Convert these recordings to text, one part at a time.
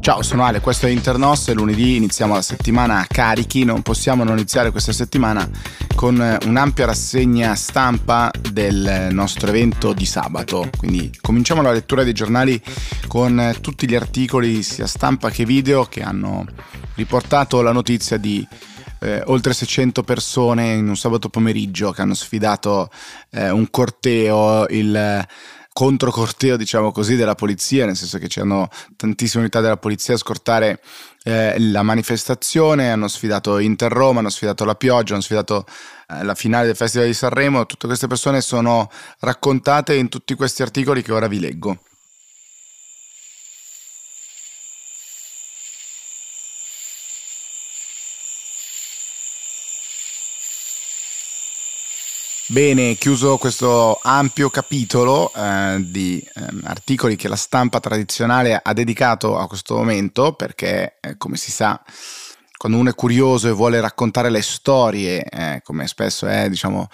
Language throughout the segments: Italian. Ciao, sono Ale, questo è InterNOS, lunedì iniziamo la settimana a carichi, non possiamo non iniziare questa settimana con un'ampia rassegna stampa del nostro evento di sabato, quindi cominciamo la lettura dei giornali con tutti gli articoli sia stampa che video che hanno riportato la notizia di oltre 600 persone in un sabato pomeriggio che hanno sfidato un corteo, il controcorteo, diciamo così, della polizia, nel senso che c'erano tantissime unità della polizia a scortare la manifestazione, hanno sfidato Inter Roma, hanno sfidato la pioggia, hanno sfidato la finale del Festival di Sanremo. Tutte queste persone sono raccontate in tutti questi articoli che ora vi leggo. Bene, chiuso questo ampio capitolo di articoli che la stampa tradizionale ha dedicato a questo momento, perché come si sa, quando uno è curioso e vuole raccontare le storie, come spesso è, diciamo,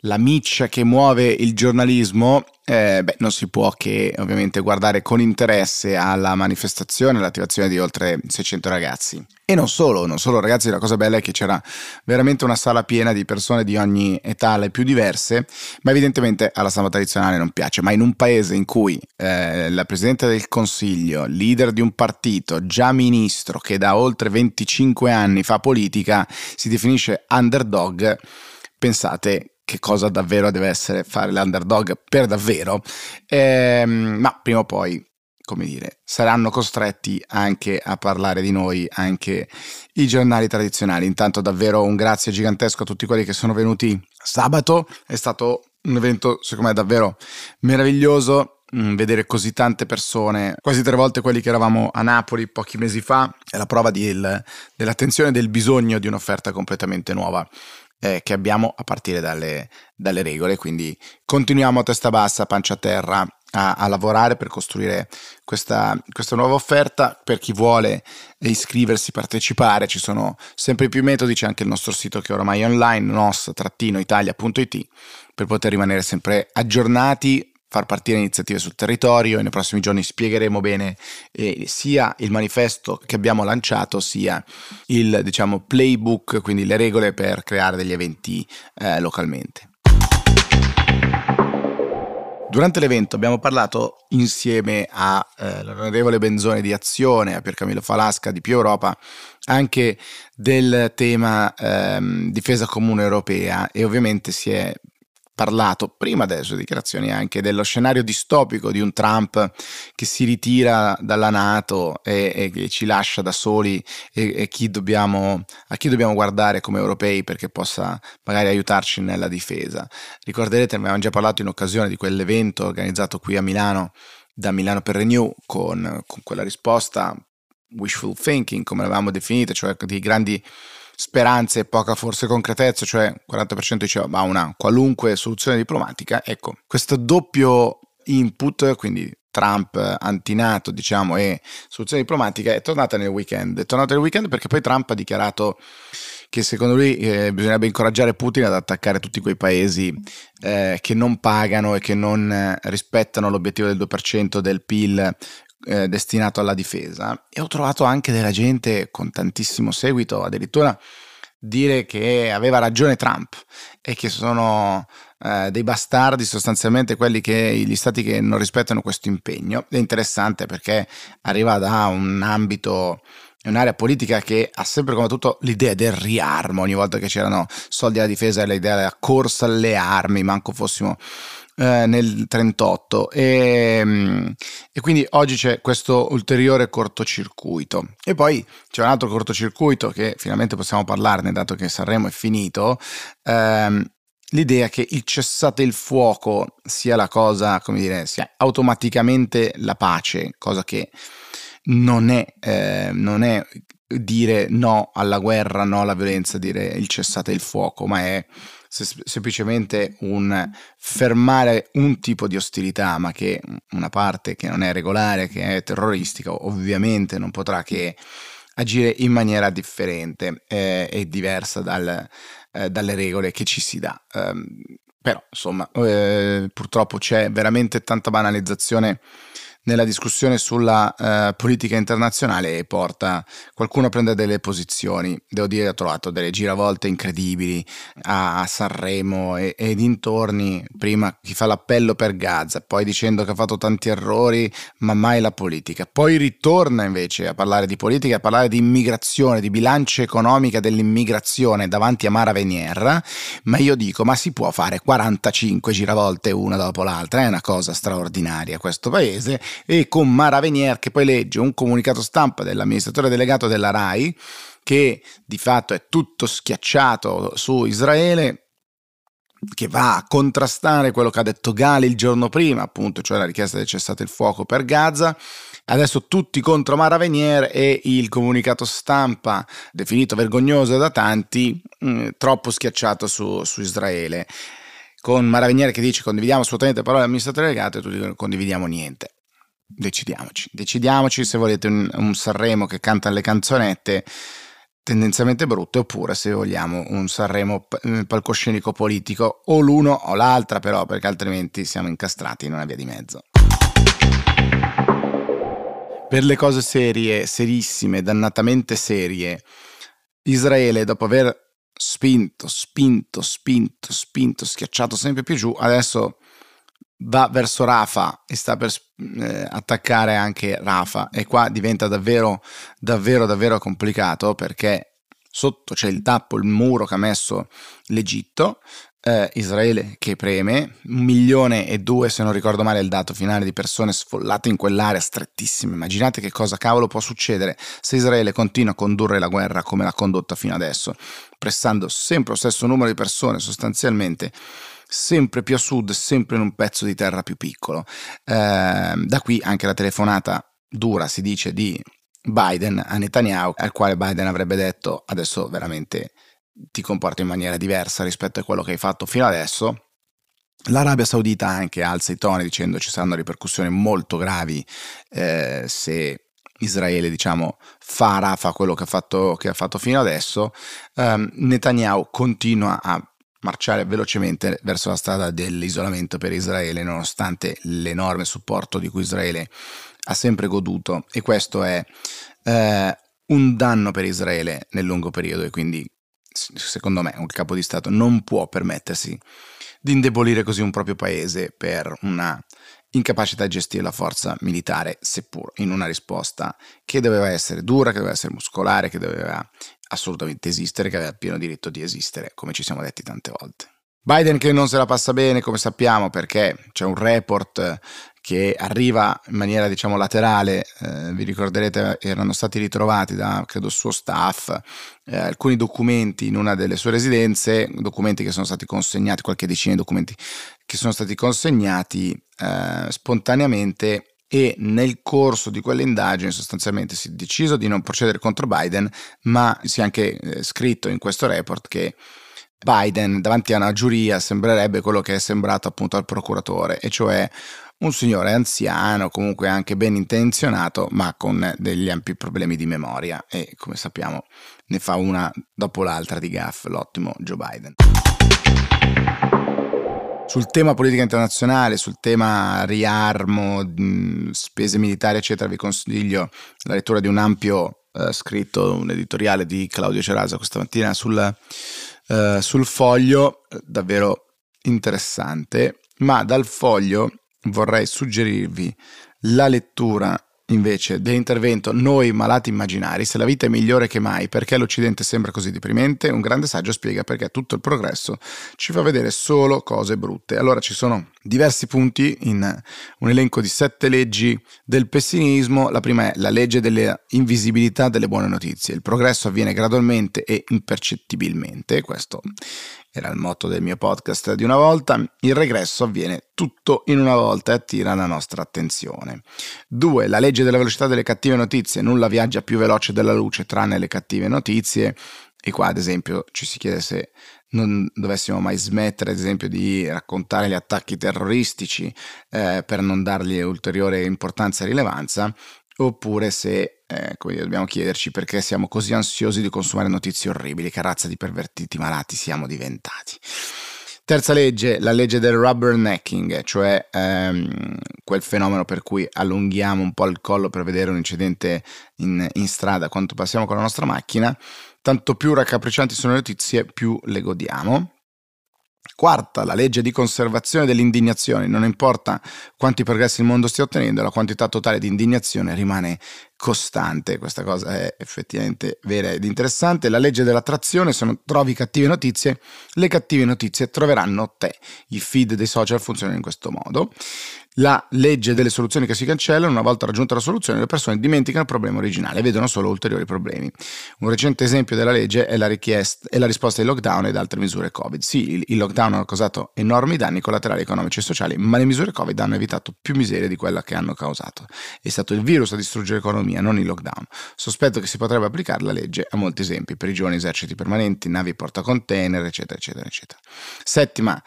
la miccia che muove il giornalismo, non si può che ovviamente guardare con interesse alla manifestazione, all'attivazione di oltre 600 ragazzi. E non solo ragazzi, la cosa bella è che c'era veramente una sala piena di persone di ogni età, le più diverse, ma evidentemente alla stampa tradizionale non piace. Ma in un paese in cui la Presidente del Consiglio, leader di un partito, già ministro, che da oltre 25 anni fa politica, si definisce underdog, pensate che cosa davvero deve essere fare l'underdog per davvero, ma prima o poi, come dire, saranno costretti anche a parlare di noi, anche i giornali tradizionali. Intanto davvero un grazie gigantesco a tutti quelli che sono venuti sabato, è stato un evento secondo me davvero meraviglioso, vedere così tante persone, quasi 3 volte quelli che eravamo a Napoli pochi mesi fa, è la prova dell'attenzione e del bisogno di un'offerta completamente nuova che abbiamo a partire dalle regole. Quindi continuiamo a testa bassa, pancia a terra a lavorare per costruire questa nuova offerta. Per chi vuole iscriversi, partecipare, ci sono sempre più metodi, c'è anche il nostro sito che oramai è online, nos-italia.it, per poter rimanere sempre aggiornati, far partire iniziative sul territorio. E nei prossimi giorni spiegheremo bene sia il manifesto che abbiamo lanciato, sia il, diciamo, playbook, quindi le regole per creare degli eventi localmente. Durante l'evento abbiamo parlato insieme all'onorevole Benzone di Azione, a Piercamillo Falasca di Più Europa, anche del tema difesa comune europea, e ovviamente si è parlato prima delle sue dichiarazioni anche dello scenario distopico di un Trump che si ritira dalla NATO e che ci lascia da soli e a chi dobbiamo guardare come europei perché possa magari aiutarci nella difesa. Ricorderete, ne avevamo già parlato in occasione di quell'evento organizzato qui a Milano da Milano per Renew con quella risposta wishful thinking, come l'avevamo definita, cioè di grandi speranze e poca forse concretezza, cioè il 40% diceva ma una qualunque soluzione diplomatica. Ecco, questo doppio input, quindi Trump antinato, diciamo, e soluzione diplomatica, è tornata nel weekend, perché poi Trump ha dichiarato che secondo lui bisognerebbe incoraggiare Putin ad attaccare tutti quei paesi che non pagano e che non rispettano l'obiettivo del 2% del PIL destinato alla difesa. E ho trovato anche della gente con tantissimo seguito addirittura dire che aveva ragione Trump e che sono dei bastardi sostanzialmente quelli che gli stati che non rispettano questo impegno. È interessante perché arriva da un ambito, un'area politica che ha sempre combattuto l'idea del riarmo. Ogni volta che c'erano soldi alla difesa era l'idea della corsa alle armi, manco fossimo nel 38, e quindi oggi c'è questo ulteriore cortocircuito. E poi c'è un altro cortocircuito che finalmente possiamo parlarne, dato che Sanremo è finito, l'idea che il cessate il fuoco sia la cosa, come dire, sia automaticamente la pace, cosa che non è dire no alla guerra, no alla violenza, dire il cessate il fuoco, ma è semplicemente un fermare un tipo di ostilità, ma che una parte che non è regolare, che è terroristica, ovviamente non potrà che agire in maniera differente e diversa dalle regole che ci si dà. Però, insomma, purtroppo c'è veramente tanta banalizzazione nella discussione sulla politica internazionale e porta qualcuno a prendere delle posizioni. Devo dire, ho trovato delle giravolte incredibili a Sanremo e dintorni, prima chi fa l'appello per Gaza, poi dicendo che ha fatto tanti errori ma mai la politica, poi ritorna invece a parlare di politica, a parlare di immigrazione, di bilancia economica dell'immigrazione davanti a Mara Venierra. Ma io dico, ma si può fare 45 giravolte una dopo l'altra? È una cosa straordinaria questo paese. E con Mara Venier che poi legge un comunicato stampa dell'amministratore delegato della RAI, che di fatto è tutto schiacciato su Israele, che va a contrastare quello che ha detto Gali il giorno prima, appunto, cioè la richiesta del cessate il fuoco per Gaza. Adesso tutti contro Mara Venier, e il comunicato stampa, definito vergognoso da tanti, troppo schiacciato su Israele, con Mara Venier che dice condividiamo assolutamente parole dell'amministratore delegato, e tutti dicono condividiamo niente. Decidiamoci se volete un Sanremo che canta le canzonette tendenzialmente brutte, oppure se vogliamo un Sanremo palcoscenico politico, o l'uno o l'altra, però, perché altrimenti siamo incastrati in una via di mezzo. Per le cose serie, serissime, dannatamente serie, Israele, dopo aver spinto, schiacciato sempre più giù, adesso va verso Rafah e sta per attaccare anche Rafah, e qua diventa davvero complicato, perché sotto c'è il tappo, il muro che ha messo l'Egitto, Israele che preme, 1,2 milioni se non ricordo male il dato finale di persone sfollate in quell'area strettissima. Immaginate che cosa cavolo può succedere se Israele continua a condurre la guerra come l'ha condotta fino adesso, pressando sempre lo stesso numero di persone sostanzialmente sempre più a sud, sempre in un pezzo di terra più piccolo. Da qui anche la telefonata dura, si dice, di Biden a Netanyahu, al quale Biden avrebbe detto adesso veramente ti comporti in maniera diversa rispetto a quello che hai fatto fino adesso. L'Arabia Saudita anche alza i toni dicendo ci saranno ripercussioni molto gravi se Israele, diciamo, fa quello che ha fatto fino adesso. Netanyahu continua a marciare velocemente verso la strada dell'isolamento per Israele, nonostante l'enorme supporto di cui Israele ha sempre goduto, e questo è un danno per Israele nel lungo periodo, e quindi secondo me un capo di Stato non può permettersi di indebolire così un proprio paese per una incapacità di gestire la forza militare, seppur in una risposta che doveva essere dura, che doveva essere muscolare, che doveva assolutamente esistere, che aveva il pieno diritto di esistere, come ci siamo detti tante volte. Biden che non se la passa bene, come sappiamo, perché c'è un report che arriva in maniera, diciamo, laterale. Vi ricorderete, erano stati ritrovati da, credo, suo staff alcuni documenti in una delle sue residenze, documenti che sono stati consegnati, qualche decina di documenti che sono stati consegnati spontaneamente, e nel corso di quell'indagine sostanzialmente si è deciso di non procedere contro Biden, ma si è anche scritto in questo report che Biden davanti a una giuria sembrerebbe quello che è sembrato appunto al procuratore, e cioè un signore anziano, comunque anche ben intenzionato, ma con degli ampi problemi di memoria, e come sappiamo ne fa una dopo l'altra di gaffe l'ottimo Joe Biden. Sul tema politica internazionale, sul tema riarmo, spese militari eccetera, vi consiglio la lettura di un ampio scritto, un editoriale di Claudio Cerasa questa mattina sul Foglio, davvero interessante. Ma dal Foglio vorrei suggerirvi la lettura invece dell'intervento Noi malati immaginari, se la vita è migliore che mai, perché l'Occidente sembra così deprimente. Un grande saggio spiega perché tutto il progresso ci fa vedere solo cose brutte. Allora ci sono diversi punti in un elenco di 7 leggi del pessimismo. La prima è la legge dell'invisibilità delle buone notizie. Il progresso avviene gradualmente e impercettibilmente, questo era il motto del mio podcast di una volta. Il regresso avviene tutto in una volta e attira la nostra attenzione. 2. La legge della velocità delle cattive notizie. Nulla viaggia più veloce della luce, tranne le cattive notizie. E qua, ad esempio, ci si chiede se non dovessimo mai smettere, ad esempio, di raccontare gli attacchi terroristici per non dargli ulteriore importanza e rilevanza, oppure se dobbiamo chiederci perché siamo così ansiosi di consumare notizie orribili, che razza di pervertiti malati siamo diventati. Terza legge, la legge del rubbernecking, cioè quel fenomeno per cui allunghiamo un po' il collo per vedere un incidente in strada quando passiamo con la nostra macchina. Tanto più raccapriccianti sono le notizie, più le godiamo. Quarta, la legge di conservazione dell'indignazione. Non importa quanti progressi il mondo stia ottenendo, la quantità totale di indignazione rimane costante. Questa cosa è effettivamente vera ed interessante. La legge dell'attrazione: se non trovi cattive notizie, le cattive notizie troveranno te. I feed dei social funzionano in questo modo. La legge delle soluzioni che si cancellano: una volta raggiunta la soluzione, le persone dimenticano il problema originale e vedono solo ulteriori problemi. Un recente esempio della legge è la risposta ai lockdown ed altre misure Covid. Sì, il lockdown ha causato enormi danni collaterali economici e sociali, ma le misure Covid hanno evitato più miseria di quella che hanno causato. È stato il virus a distruggere l'economia, non il lockdown. Sospetto che si potrebbe applicare la legge a molti esempi: prigioni, eserciti permanenti, navi portacontainer, eccetera, eccetera, eccetera. Settima,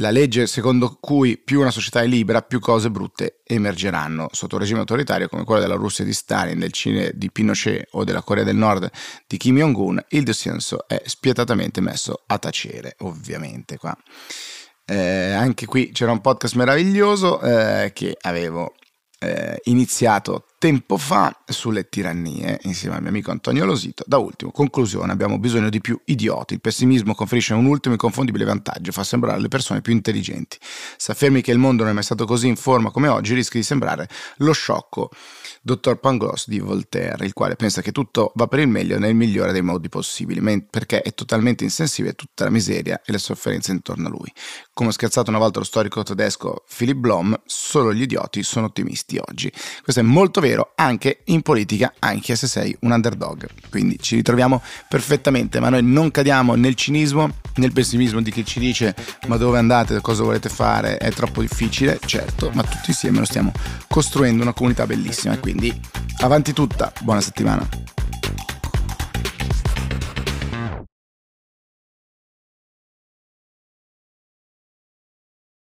la legge secondo cui più una società è libera, più cose brutte emergeranno. Sotto un regime autoritario come quello della Russia di Stalin, del Cile di Pinochet o della Corea del Nord di Kim Jong-un, il dissenso è spietatamente messo a tacere, ovviamente. Qua. Anche qui c'era un podcast meraviglioso che avevo iniziato tempo fa sulle tirannie insieme al mio amico Antonio Losito. Da ultimo, conclusione: abbiamo bisogno di più idioti. Il pessimismo conferisce un ultimo inconfondibile vantaggio: fa sembrare le persone più intelligenti. Se affermi che il mondo non è mai stato così in forma come oggi, rischi di sembrare lo sciocco dottor Pangloss di Voltaire, il quale pensa che tutto va per il meglio nel migliore dei modi possibili, perché è totalmente insensibile a tutta la miseria e le sofferenze intorno a lui. Come ha scherzato una volta lo storico tedesco Philip Blom, solo gli idioti sono ottimisti oggi. Questo è molto vero, anche in politica, anche se sei un underdog. Quindi ci ritroviamo perfettamente, ma noi non cadiamo nel cinismo, nel pessimismo di chi ci dice ma dove andate, cosa volete fare, è troppo difficile. Certo, ma tutti insieme lo stiamo costruendo, una comunità bellissima, quindi avanti tutta, buona settimana.